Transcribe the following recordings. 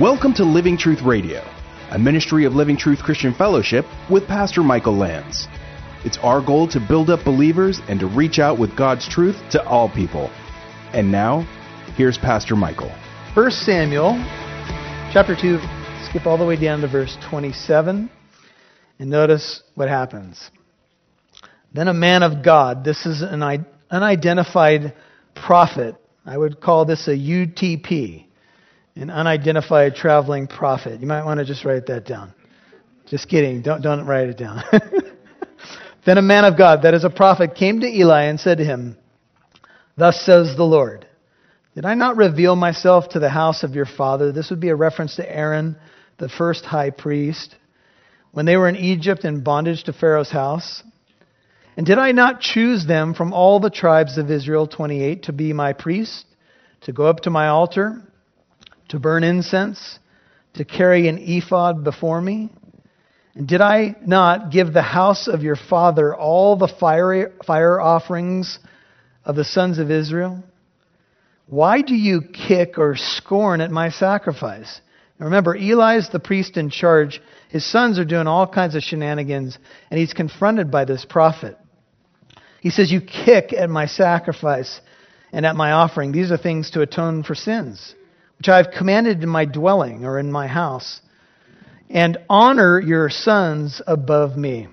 Welcome to Living Truth Radio, a ministry of Living Truth Christian Fellowship with Pastor Michael Lance. It's our goal to build up believers and to reach out with God's truth to all people. And now, here's Pastor Michael. 1 Samuel chapter 2, skip all the way down to verse 27, and notice what happens. Then a man of God, this is an unidentified prophet. I would call this a UTP. An unidentified traveling prophet. You might want to just write that down. Just kidding. Don't write it down. Then a man of God, that is a prophet, came to Eli and said to him, "Thus says the Lord, did I not reveal myself to the house of your father?" This would be a reference to Aaron, the first high priest, when they were in Egypt in bondage to Pharaoh's house. "And did I not choose them from all the tribes of Israel, 28, to be my priests, to go up to my altar, to burn incense, to carry an ephod before me? And did I not give the house of your father all the fire offerings of the sons of Israel? Why do you kick or scorn at my sacrifice?" Now remember, Eli's the priest in charge. His sons are doing all kinds of shenanigans, and he's confronted by this prophet. He says, "You kick at my sacrifice and at my offering. These are things to atone for sins, which I have commanded in my dwelling," or in my house, "and honor your sons above me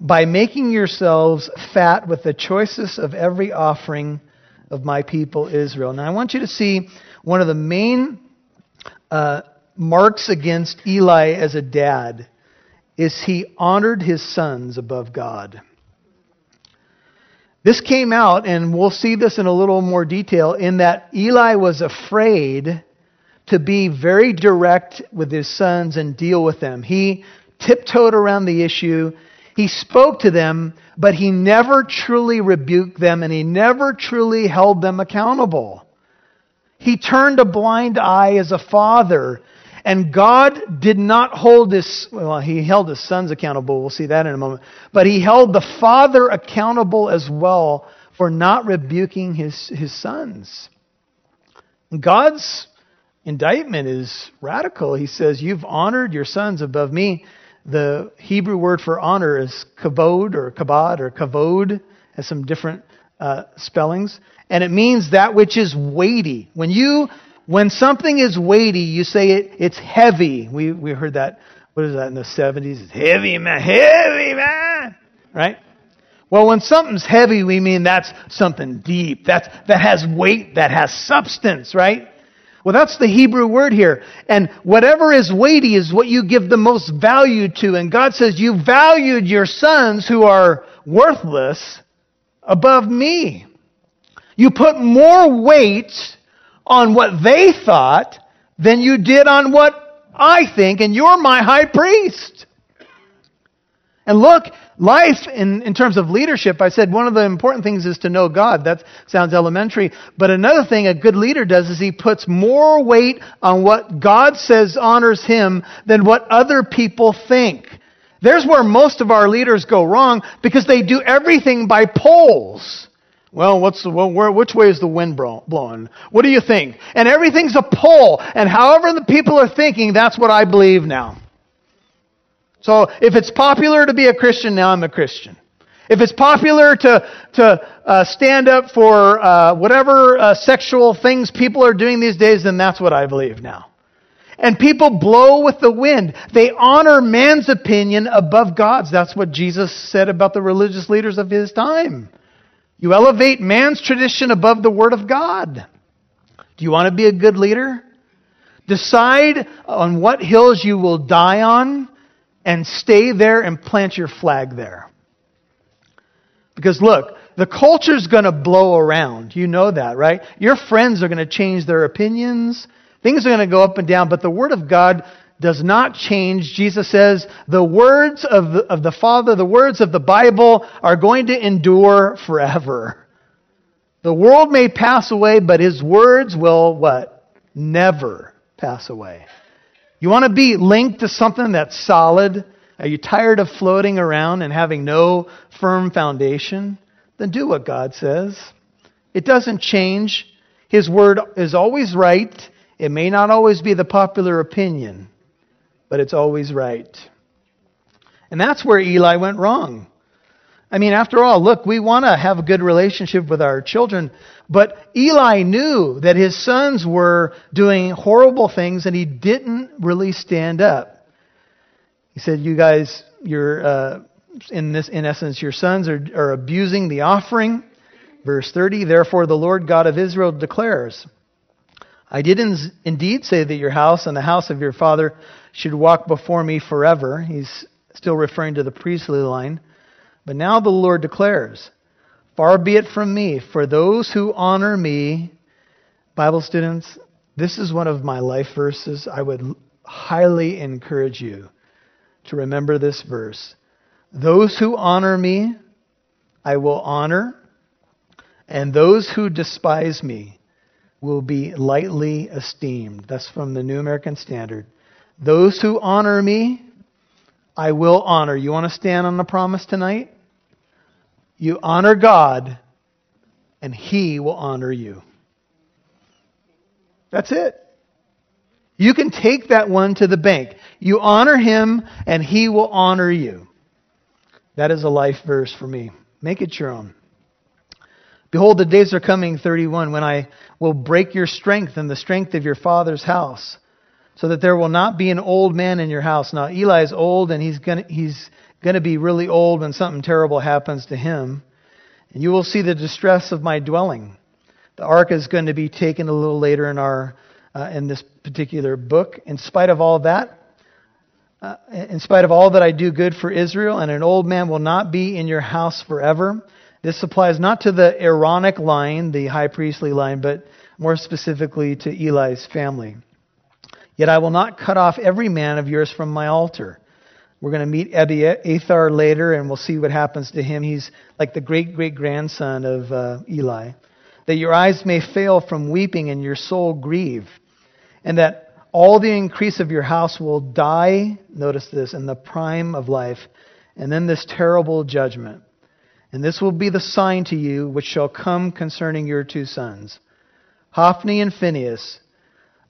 by making yourselves fat with the choicest of every offering of my people Israel." Now I want you to see one of the main marks against Eli as a dad is he honored his sons above God. This came out, and we'll see this in a little more detail, in that Eli was afraid to be very direct with his sons and deal with them. He tiptoed around the issue. He spoke to them, but he never truly rebuked them, and he never truly held them accountable. He turned a blind eye as a father, and God did not hold his, well, he held his sons accountable. We'll see that in a moment. But he held the father accountable as well for not rebuking his sons. God's indictment is radical. He says, "You've honored your sons above me." The Hebrew word for honor is kavod. It has some different spellings. And it means that which is weighty. When something is weighty, you say it's heavy. We heard that, what is that, in the 70s? It's heavy, man, right? Well, when something's heavy, we mean that's something deep, that has weight, that has substance, right? Well, that's the Hebrew word here. And whatever is weighty is what you give the most value to. And God says, "You valued your sons who are worthless above me. You put more weight on what they thought than you did on what I think, and you're my high priest." And look, life in terms of leadership, I said one of the important things is to know God. That sounds elementary. But another thing a good leader does is he puts more weight on what God says honors him than what other people think. There's where most of our leaders go wrong, because they do everything by polls. Well, which way is the wind blowing? What do you think? And everything's a poll. And however the people are thinking, that's what I believe now. So if it's popular to be a Christian, now I'm a Christian. If it's popular to stand up for whatever sexual things people are doing these days, then that's what I believe now. And people blow with the wind. They honor man's opinion above God's. That's what Jesus said about the religious leaders of his time. You elevate man's tradition above the Word of God. Do you want to be a good leader? Decide on what hills you will die on and stay there and plant your flag there. Because look, the culture's going to blow around. You know that, right? Your friends are going to change their opinions. Things are going to go up and down, but the Word of God does not change. Jesus says the words of the Father, the words of the Bible are going to endure forever. The world may pass away, but His words will what? Never pass away. You want to be linked to something that's solid? Are you tired of floating around and having no firm foundation? Then do what God says. It doesn't change. His word is always right. It may not always be the popular opinion, but it's always right. And that's where Eli went wrong. I mean, after all, look, we want to have a good relationship with our children, but Eli knew that his sons were doing horrible things, and he didn't really stand up. He said, you guys, you're in essence, your sons are abusing the offering. Verse 30, therefore the Lord God of Israel declares, I did indeed say that your house and the house of your father should walk before me forever. He's still referring to the priestly line. But now the Lord declares, far be it from me, for those who honor me. Bible students, this is one of my life verses. I would highly encourage you to remember this verse. Those who honor me, I will honor, and those who despise me will be lightly esteemed. That's from the New American Standard. Those who honor me, I will honor. You want to stand on the promise tonight? You honor God, and He will honor you. That's it. You can take that one to the bank. You honor Him, and He will honor you. That is a life verse for me. Make it your own. Behold, the days are coming, 31, when I will break your strength and the strength of your father's house, so that there will not be an old man in your house. Now, Eli's old, and he's gonna be really old when something terrible happens to him. And you will see the distress of my dwelling. The ark is going to be taken a little later in our in this particular book. In spite of all that, in spite of all that I do good for Israel, and an old man will not be in your house forever. This applies not to the Aaronic line, the high priestly line, but more specifically to Eli's family. Yet I will not cut off every man of yours from my altar. We're going to meet Abiathar later, and we'll see what happens to him. He's like the great-great-grandson of Eli. That your eyes may fail from weeping and your soul grieve, and that all the increase of your house will die, notice this, in the prime of life, and then this terrible judgment. And this will be the sign to you which shall come concerning your two sons, Hophni and Phinehas.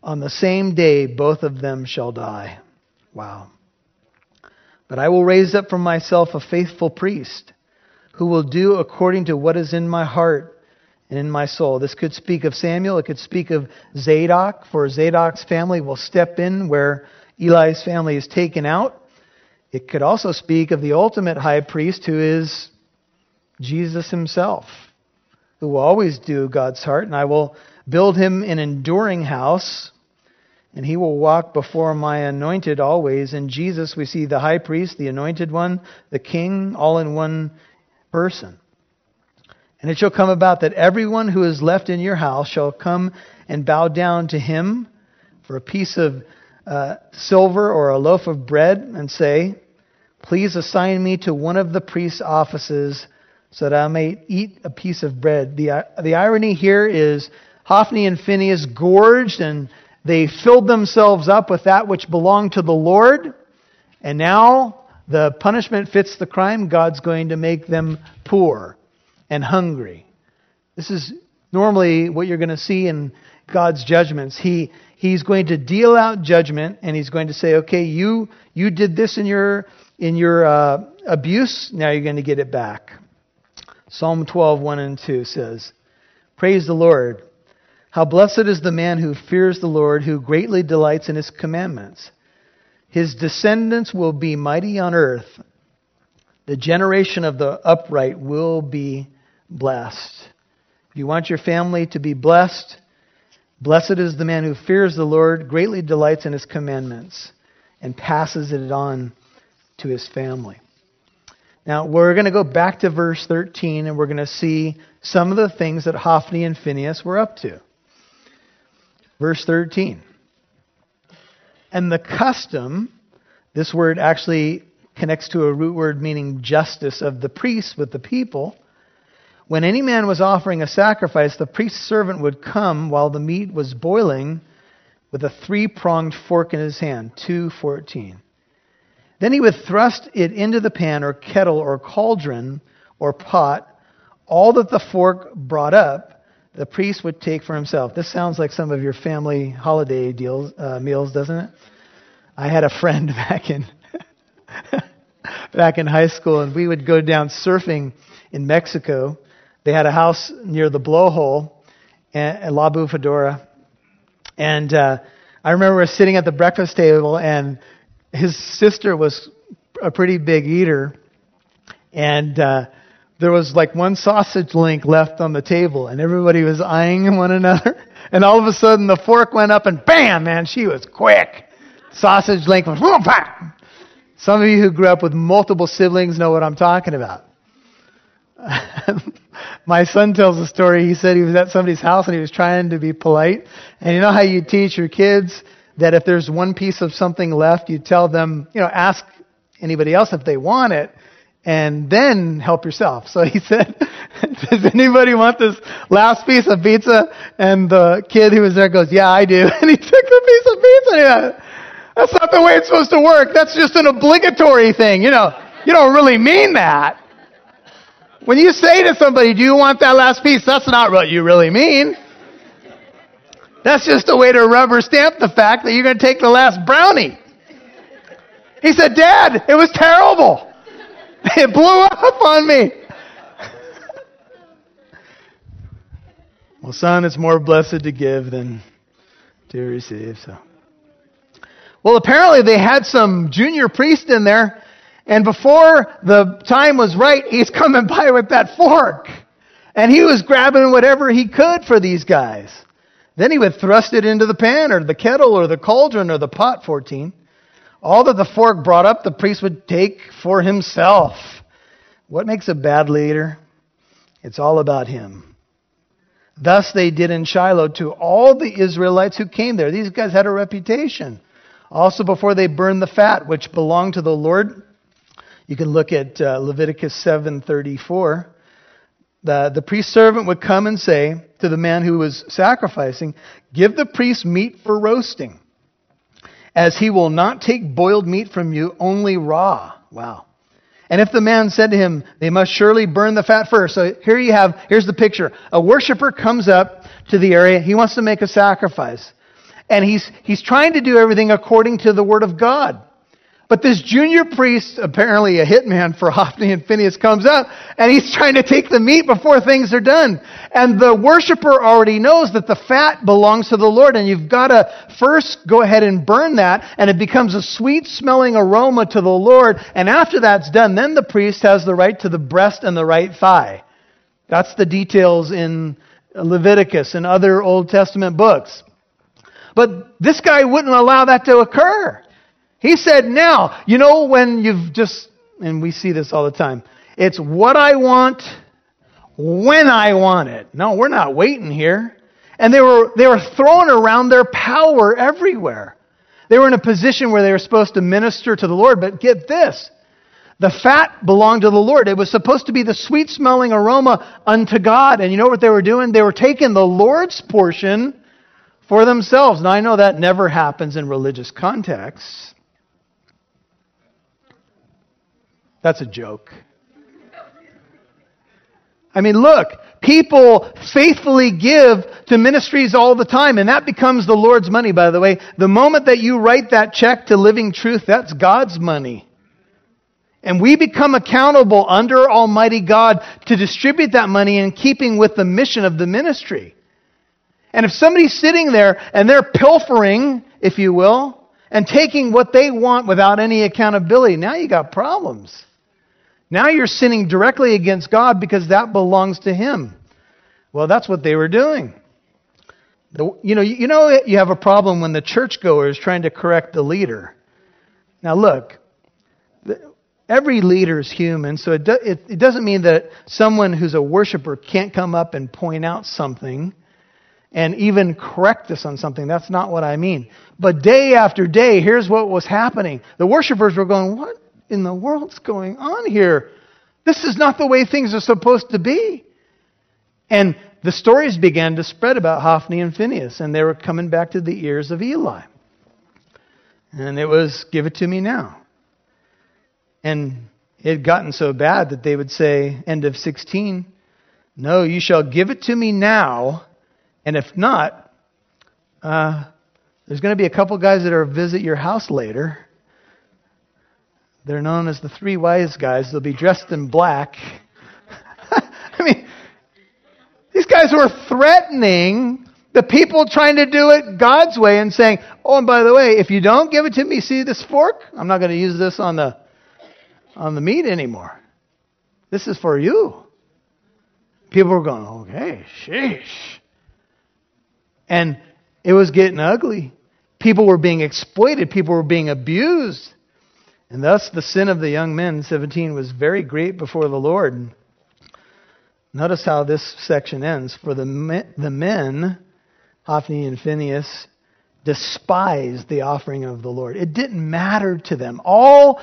On the same day, both of them shall die. Wow. But I will raise up for myself a faithful priest who will do according to what is in my heart and in my soul. This could speak of Samuel. It could speak of Zadok, for Zadok's family will step in where Eli's family is taken out. It could also speak of the ultimate high priest, who is Jesus himself, who will always do God's heart. And I will build him an enduring house, and he will walk before my anointed always. In Jesus, we see the high priest, the anointed one, the king, all in one person. And it shall come about that everyone who is left in your house shall come and bow down to him for a piece of silver or a loaf of bread and say, please assign me to one of the priest's offices, so that I may eat a piece of bread. The irony here is Hophni and Phinehas gorged, and they filled themselves up with that which belonged to the Lord. And now the punishment fits the crime. God's going to make them poor and hungry. This is normally what you're going to see in God's judgments. He's going to deal out judgment, and he's going to say, okay, you did this in your abuse. Now you're going to get it back. Psalm 12, 1 and 2 says, praise the Lord. How blessed is the man who fears the Lord, who greatly delights in his commandments. His descendants will be mighty on earth. The generation of the upright will be blessed. If you want your family to be blessed, blessed is the man who fears the Lord, greatly delights in his commandments, and passes it on to his family. Now, we're going to go back to verse 13, and we're going to see some of the things that Hophni and Phinehas were up to. Verse 13. And the custom, this word actually connects to a root word meaning justice of the priests with the people. When any man was offering a sacrifice, the priest's servant would come while the meat was boiling with a three-pronged fork in his hand. 2:14. Then he would thrust it into the pan or kettle or cauldron or pot, all that the fork brought up, the priest would take for himself. This sounds like some of your family holiday meals, doesn't it? I had a friend back in high school, and we would go down surfing in Mexico. They had a house near the blowhole, at La Bufadora, and I remember we were sitting at the breakfast table, and his sister was a pretty big eater, and there was like one sausage link left on the table, and everybody was eyeing one another, and all of a sudden the fork went up, and bam, man, she was quick. Sausage link was, whoop, bam. Some of you who grew up with multiple siblings know what I'm talking about. My son tells a story. He said he was at somebody's house and he was trying to be polite. And you know how you teach your kids that if there's one piece of something left, you tell them, you know, ask anybody else if they want it and then help yourself. So he said, does anybody want this last piece of pizza? And the kid who was there goes, yeah, I do. And he took the piece of pizza. Yeah. That's not the way it's supposed to work. That's just an obligatory thing. You know, you don't really mean that. When you say to somebody, do you want that last piece? That's not what you really mean. That's just a way to rubber stamp the fact that you're going to take the last brownie. He said, Dad, it was terrible. It blew up on me. Well, son, it's more blessed to give than to receive. So, well, apparently they had some junior priest in there. And before the time was right, he's coming by with that fork. And he was grabbing whatever he could for these guys. Then he would thrust it into the pan or the kettle or the cauldron or the pot, 14. All that the fork brought up, the priest would take for himself. What makes a bad leader? It's all about him. Thus they did in Shiloh to all the Israelites who came there. These guys had a reputation. Also before they burned the fat, which belonged to the Lord. You can look at Leviticus 7:34. The priest's servant would come and say to the man who was sacrificing, give the priest meat for roasting, as he will not take boiled meat from you, only raw. Wow. And if the man said to him, they must surely burn the fat first. So here's the picture. A worshiper comes up to the area. He wants to make a sacrifice. And he's trying to do everything according to the word of God. But this junior priest, apparently a hitman for Hophni and Phinehas, comes up and he's trying to take the meat before things are done. And the worshiper already knows that the fat belongs to the Lord, and you've got to first go ahead and burn that, and it becomes a sweet-smelling aroma to the Lord. And after that's done, then the priest has the right to the breast and the right thigh. That's the details in Leviticus and other Old Testament books. But this guy wouldn't allow that to occur. He said, now, you know when you've just, and we see this all the time, it's what I want, when I want it. No, we're not waiting here. And they were throwing around their power everywhere. They were in a position where they were supposed to minister to the Lord, but get this, the fat belonged to the Lord. It was supposed to be the sweet-smelling aroma unto God. And you know what they were doing? They were taking the Lord's portion for themselves. Now, I know that never happens in religious contexts. That's a joke. I mean, look, people faithfully give to ministries all the time, and that becomes the Lord's money, by the way. The moment that you write that check to Living Truth, that's God's money. And we become accountable under Almighty God to distribute that money in keeping with the mission of the ministry. And if somebody's sitting there and they're pilfering, if you will, and taking what they want without any accountability, now you got problems. Now you're sinning directly against God because that belongs to Him. Well, that's what they were doing. You know you have a problem when the churchgoer is trying to correct the leader. Now look, every leader is human, so it doesn't mean that someone who's a worshiper can't come up and point out something and even correct us on something. That's not what I mean. But day after day, here's what was happening. The worshipers were going, what in the world's going on here? This is not the way things are supposed to be. And the stories began to spread about Hophni and Phinehas, and they were coming back to the ears of Eli. And it was, give it to me now. And it had gotten so bad that they would say, end of 16, No, you shall give it to me now, and if not, there's going to be a couple guys that are visit your house later. They're known as the three wise guys. They'll be dressed in black. I mean, these guys were threatening the people trying to do it God's way and saying, oh, and by the way, if you don't give it to me, see this fork? I'm not going to use this on the meat anymore. This is for you. People were going, okay, sheesh. And it was getting ugly. People were being exploited. People were being abused. And thus the sin of the young men, 17, was very great before the Lord. Notice how this section ends. For the men, Hophni and Phinehas, despised the offering of the Lord. It didn't matter to them. All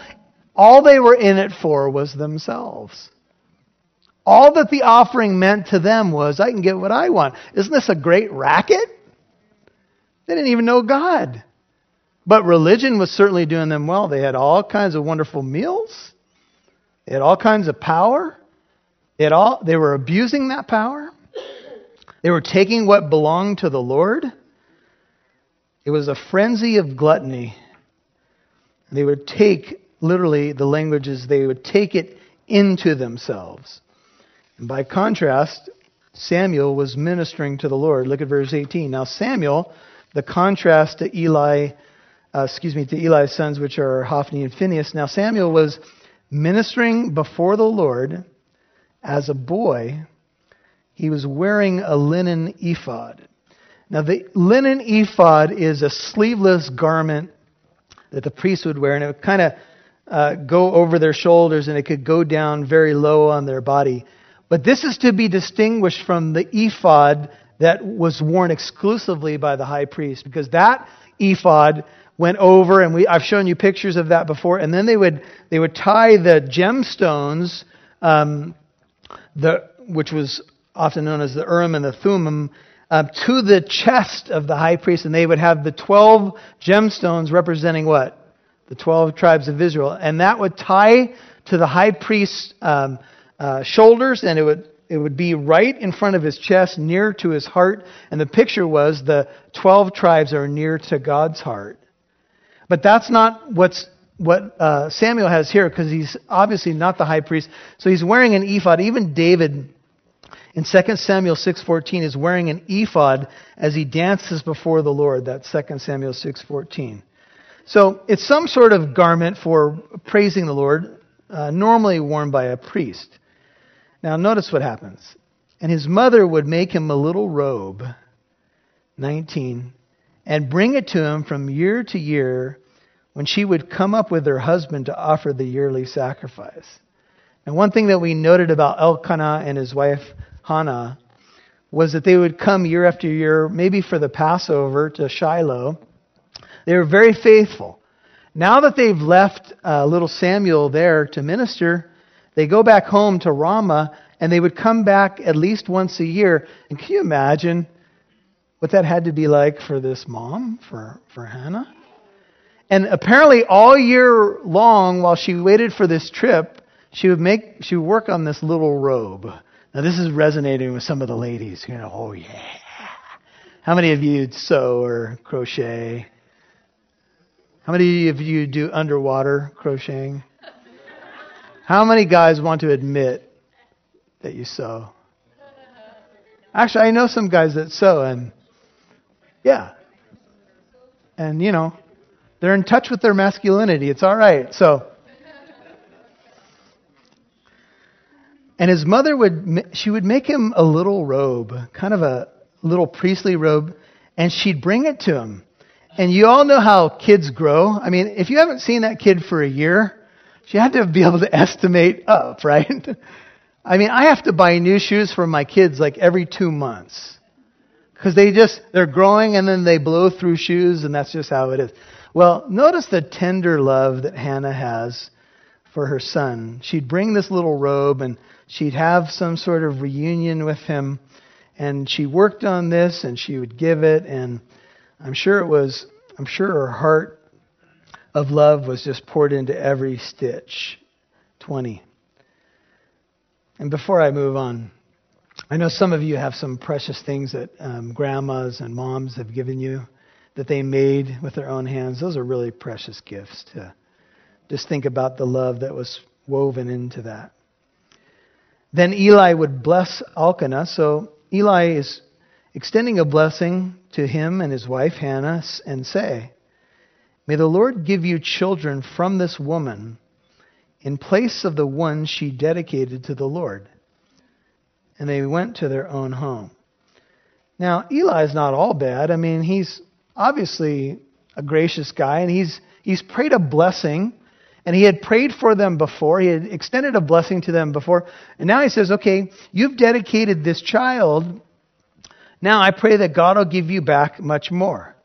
they were in it for was themselves. All that the offering meant to them was, I can get what I want. Isn't this a great racket? They didn't even know God. But religion was certainly doing them well. They had all kinds of wonderful meals. They had all kinds of power. They were abusing that power. They were taking what belonged to the Lord. It was a frenzy of gluttony. They would take, literally, the languages, they would take it into themselves. And by contrast, Samuel was ministering to the Lord. Look at verse 18. Now Samuel, the contrast to Eli's sons, which are Hophni and Phinehas. Now Samuel was ministering before the Lord as a boy. He was wearing a linen ephod. Now the linen ephod is a sleeveless garment that the priest would wear, and it would kind of go over their shoulders, and it could go down very low on their body. But this is to be distinguished from the ephod that was worn exclusively by the high priest, because that ephod went over, and I've shown you pictures of that before. And then they would tie the gemstones, which was often known as the Urim and the Thummim, to the chest of the high priest, and they would have the 12 gemstones representing what? The 12 tribes of Israel, and that would tie to the high priest's shoulders, and it would be right in front of his chest, near to his heart. And the picture was the 12 tribes are near to God's heart. But that's not what Samuel has here, because he's obviously not the high priest. So he's wearing an ephod. Even David in 2 Samuel 6:14 is wearing an ephod as he dances before the Lord. That's 2 Samuel 6:14. So it's some sort of garment for praising the Lord, normally worn by a priest. Now notice what happens. And his mother would make him a little robe, 19, and bring it to him from year to year when she would come up with her husband to offer the yearly sacrifice. And one thing that we noted about Elkanah and his wife Hannah was that they would come year after year, maybe for the Passover to Shiloh. They were very faithful. Now that they've left little Samuel there to minister, they go back home to Ramah, and they would come back at least once a year. And can you imagine what that had to be like for this mom, for Hannah? And apparently all year long, while she waited for this trip, she would work on this little robe. Now this is resonating with some of the ladies. You know, oh yeah. How many of you sew or crochet? How many of you do underwater crocheting? How many guys want to admit that you sew? Actually, I know some guys that sew, and yeah. And, you know, they're in touch with their masculinity. It's all right. So, and his mother would make him a little robe, kind of a little priestly robe, and she'd bring it to him. And you all know how kids grow. I mean, if you haven't seen that kid for a year, she had to be able to estimate up, right? I mean, I have to buy new shoes for my kids like every 2 months, because they're growing, and then they blow through shoes, and that's just how it is. Well, notice the tender love that Hannah has for her son. She'd bring this little robe, and she'd have some sort of reunion with him, and she worked on this, and she would give it, and I'm sure her heart of love was just poured into every stitch. 20. And before I move on, I know some of you have some precious things that grandmas and moms have given you that they made with their own hands. Those are really precious gifts. Just think about the love that was woven into that. Then Eli would bless Elkanah. So Eli is extending a blessing to him and his wife Hannah and say, "May the Lord give you children from this woman in place of the one she dedicated to the Lord." And they went to their own home. Now, Eli's not all bad. I mean, he's obviously a gracious guy, and he's prayed a blessing, and he had prayed for them before. He had extended a blessing to them before. And now he says, okay, you've dedicated this child. Now I pray that God will give you back much more.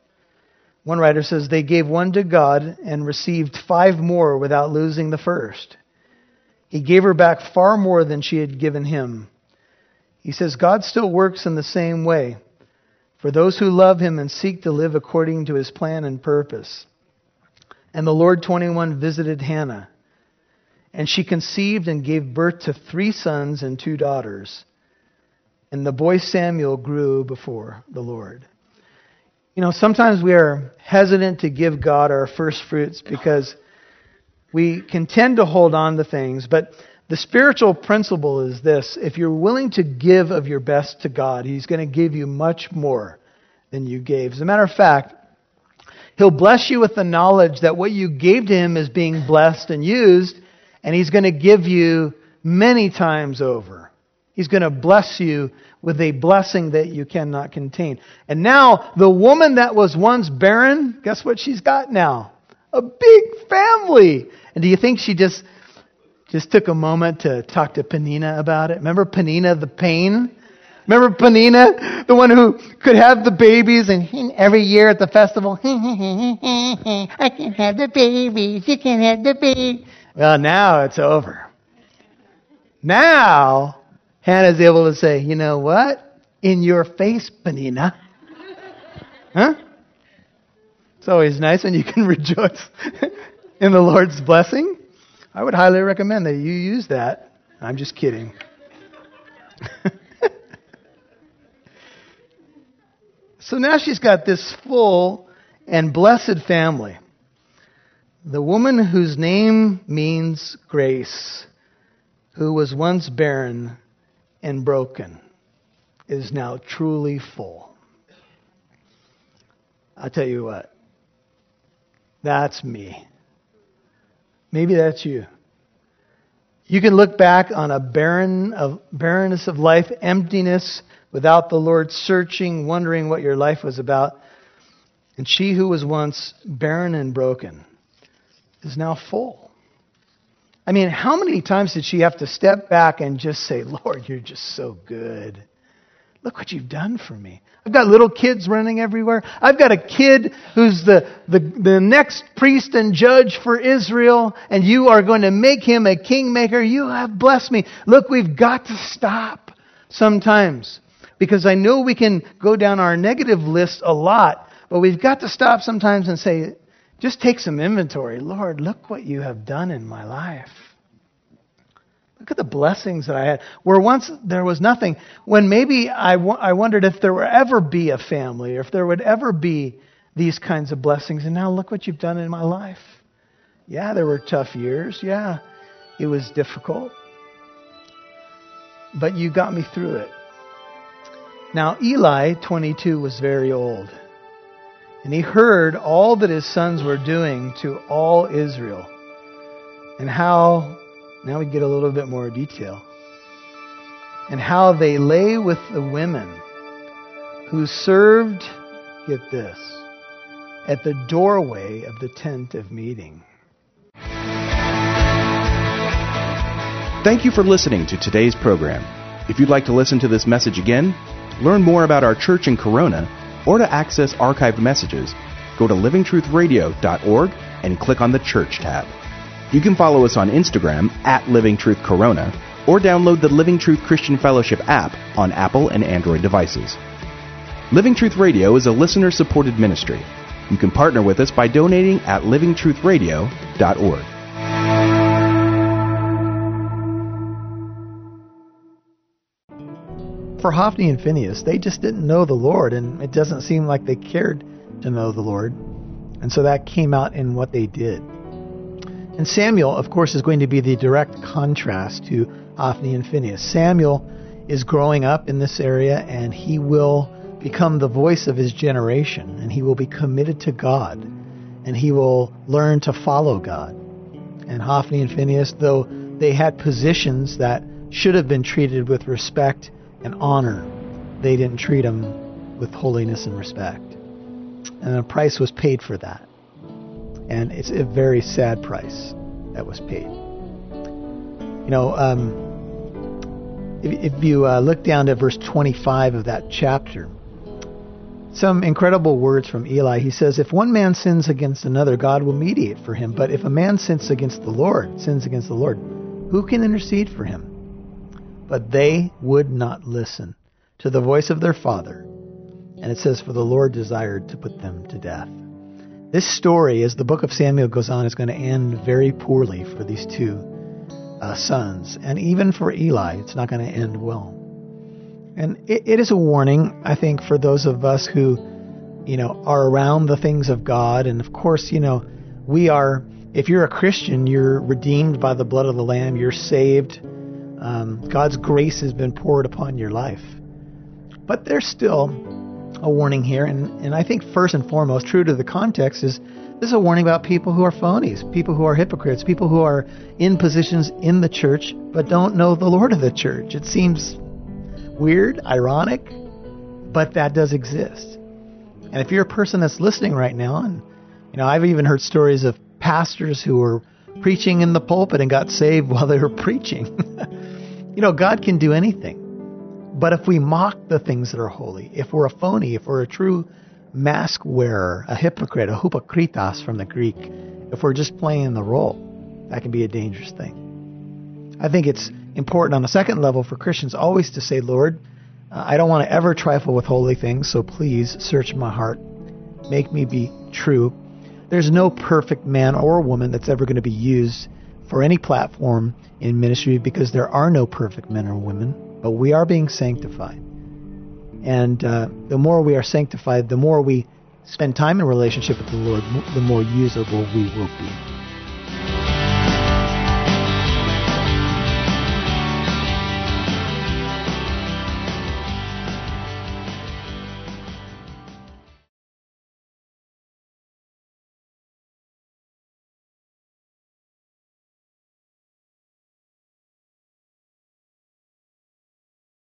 One writer says, they gave one to God and received five more without losing the first. He gave her back far more than she had given him. He says, God still works in the same way for those who love him and seek to live according to his plan and purpose. And the Lord 21 visited Hannah, and she conceived and gave birth to three sons and two daughters. And the boy Samuel grew before the Lord. You know, sometimes we are hesitant to give God our first fruits because we can tend to hold on to things. But the spiritual principle is this: if you're willing to give of your best to God, he's going to give you much more than you gave. As a matter of fact, he'll bless you with the knowledge that what you gave to him is being blessed and used, and he's going to give you many times over. He's going to bless you with a blessing that you cannot contain. And now, the woman that was once barren, guess what she's got now? A big family. And do you think she just took a moment to talk to Panina about it? Remember Panina the pain? Remember Panina, the one who could have the babies, and every year at the festival, I can have the babies, you can have the babies. Well, now it's over. Now, Hannah's able to say, you know what? In your face, Panina. Huh? It's always nice when you can rejoice in the Lord's blessing. I would highly recommend that you use that. I'm just kidding. So now she's got this full and blessed family. The woman whose name means grace, who was once barren and broken, is now truly full. I'll tell you what, that's me. Maybe that's you. You can look back on a barrenness of life, emptiness, without the Lord searching, wondering what your life was about. And she who was once barren and broken is now full. I mean, how many times did she have to step back and just say, Lord, you're just so good. Look what you've done for me. I've got little kids running everywhere. I've got a kid who's the next priest and judge for Israel, and you are going to make him a kingmaker. You have blessed me. Look, we've got to stop sometimes, because I know we can go down our negative list a lot, but we've got to stop sometimes and say, just take some inventory. Lord, look what you have done in my life. Look at the blessings that I had. Where once there was nothing, when maybe I wondered if there would ever be a family, or if there would ever be these kinds of blessings. And now look what you've done in my life. Yeah, there were tough years. Yeah, it was difficult. But you got me through it. Now Eli, 22, was very old, and he heard all that his sons were doing to all Israel, and how, now we get a little bit more detail, and how they lay with the women who served, get this, at the doorway of the tent of meeting. Thank you for listening to today's program. If you'd like to listen to this message again, learn more about our church in Corona, or to access archived messages, go to livingtruthradio.org and click on the Church tab. You can follow us on Instagram at Living Truth Corona, or download the Living Truth Christian Fellowship app on Apple and Android devices. Living Truth Radio is a listener-supported ministry. You can partner with us by donating at livingtruthradio.org. for Hophni and Phinehas, they just didn't know the Lord, and it doesn't seem like they cared to know the Lord. And so that came out in what they did. And Samuel, of course, is going to be the direct contrast to Hophni and Phinehas. Samuel is growing up in this area, and he will become the voice of his generation, and he will be committed to God, and he will learn to follow God. And Hophni and Phinehas, though they had positions that should have been treated with respect and honor, they didn't treat them with holiness and respect. And a price was paid for that. And it's a very sad price that was paid. You know, if you look down to verse 25 of that chapter, some incredible words from Eli. He says, if one man sins against another, God will mediate for him. But if a man sins against the Lord, who can intercede for him? But they would not listen to the voice of their father. And it says, for the Lord desired to put them to death. This story, as the book of Samuel goes on, is going to end very poorly for these two sons. And even for Eli, it's not going to end well. And it is a warning, I think, for those of us who, you know, are around the things of God. And of course, you know, we are, if you're a Christian, you're redeemed by the blood of the Lamb. You're saved. God's grace has been poured upon your life. But there's still a warning here. And I think first and foremost, true to the context, is this is a warning about people who are phonies, people who are hypocrites, people who are in positions in the church but don't know the Lord of the church. It seems weird, ironic, but that does exist. And if you're a person that's listening right now, and you know, I've even heard stories of pastors who were preaching in the pulpit and got saved while they were preaching. You know, God can do anything. But if we mock the things that are holy, if we're a phony, if we're a true mask wearer, a hypocrite, a hypokritos from the Greek, if we're just playing the role, that can be a dangerous thing. I think it's important on a second level for Christians always to say, Lord, I don't want to ever trifle with holy things, so please search my heart. Make me be true. There's no perfect man or woman that's ever going to be used for any platform in ministry, because there are no perfect men or women, but we are being sanctified. And the more we are sanctified, the more we spend time in relationship with the Lord, the more usable we will be.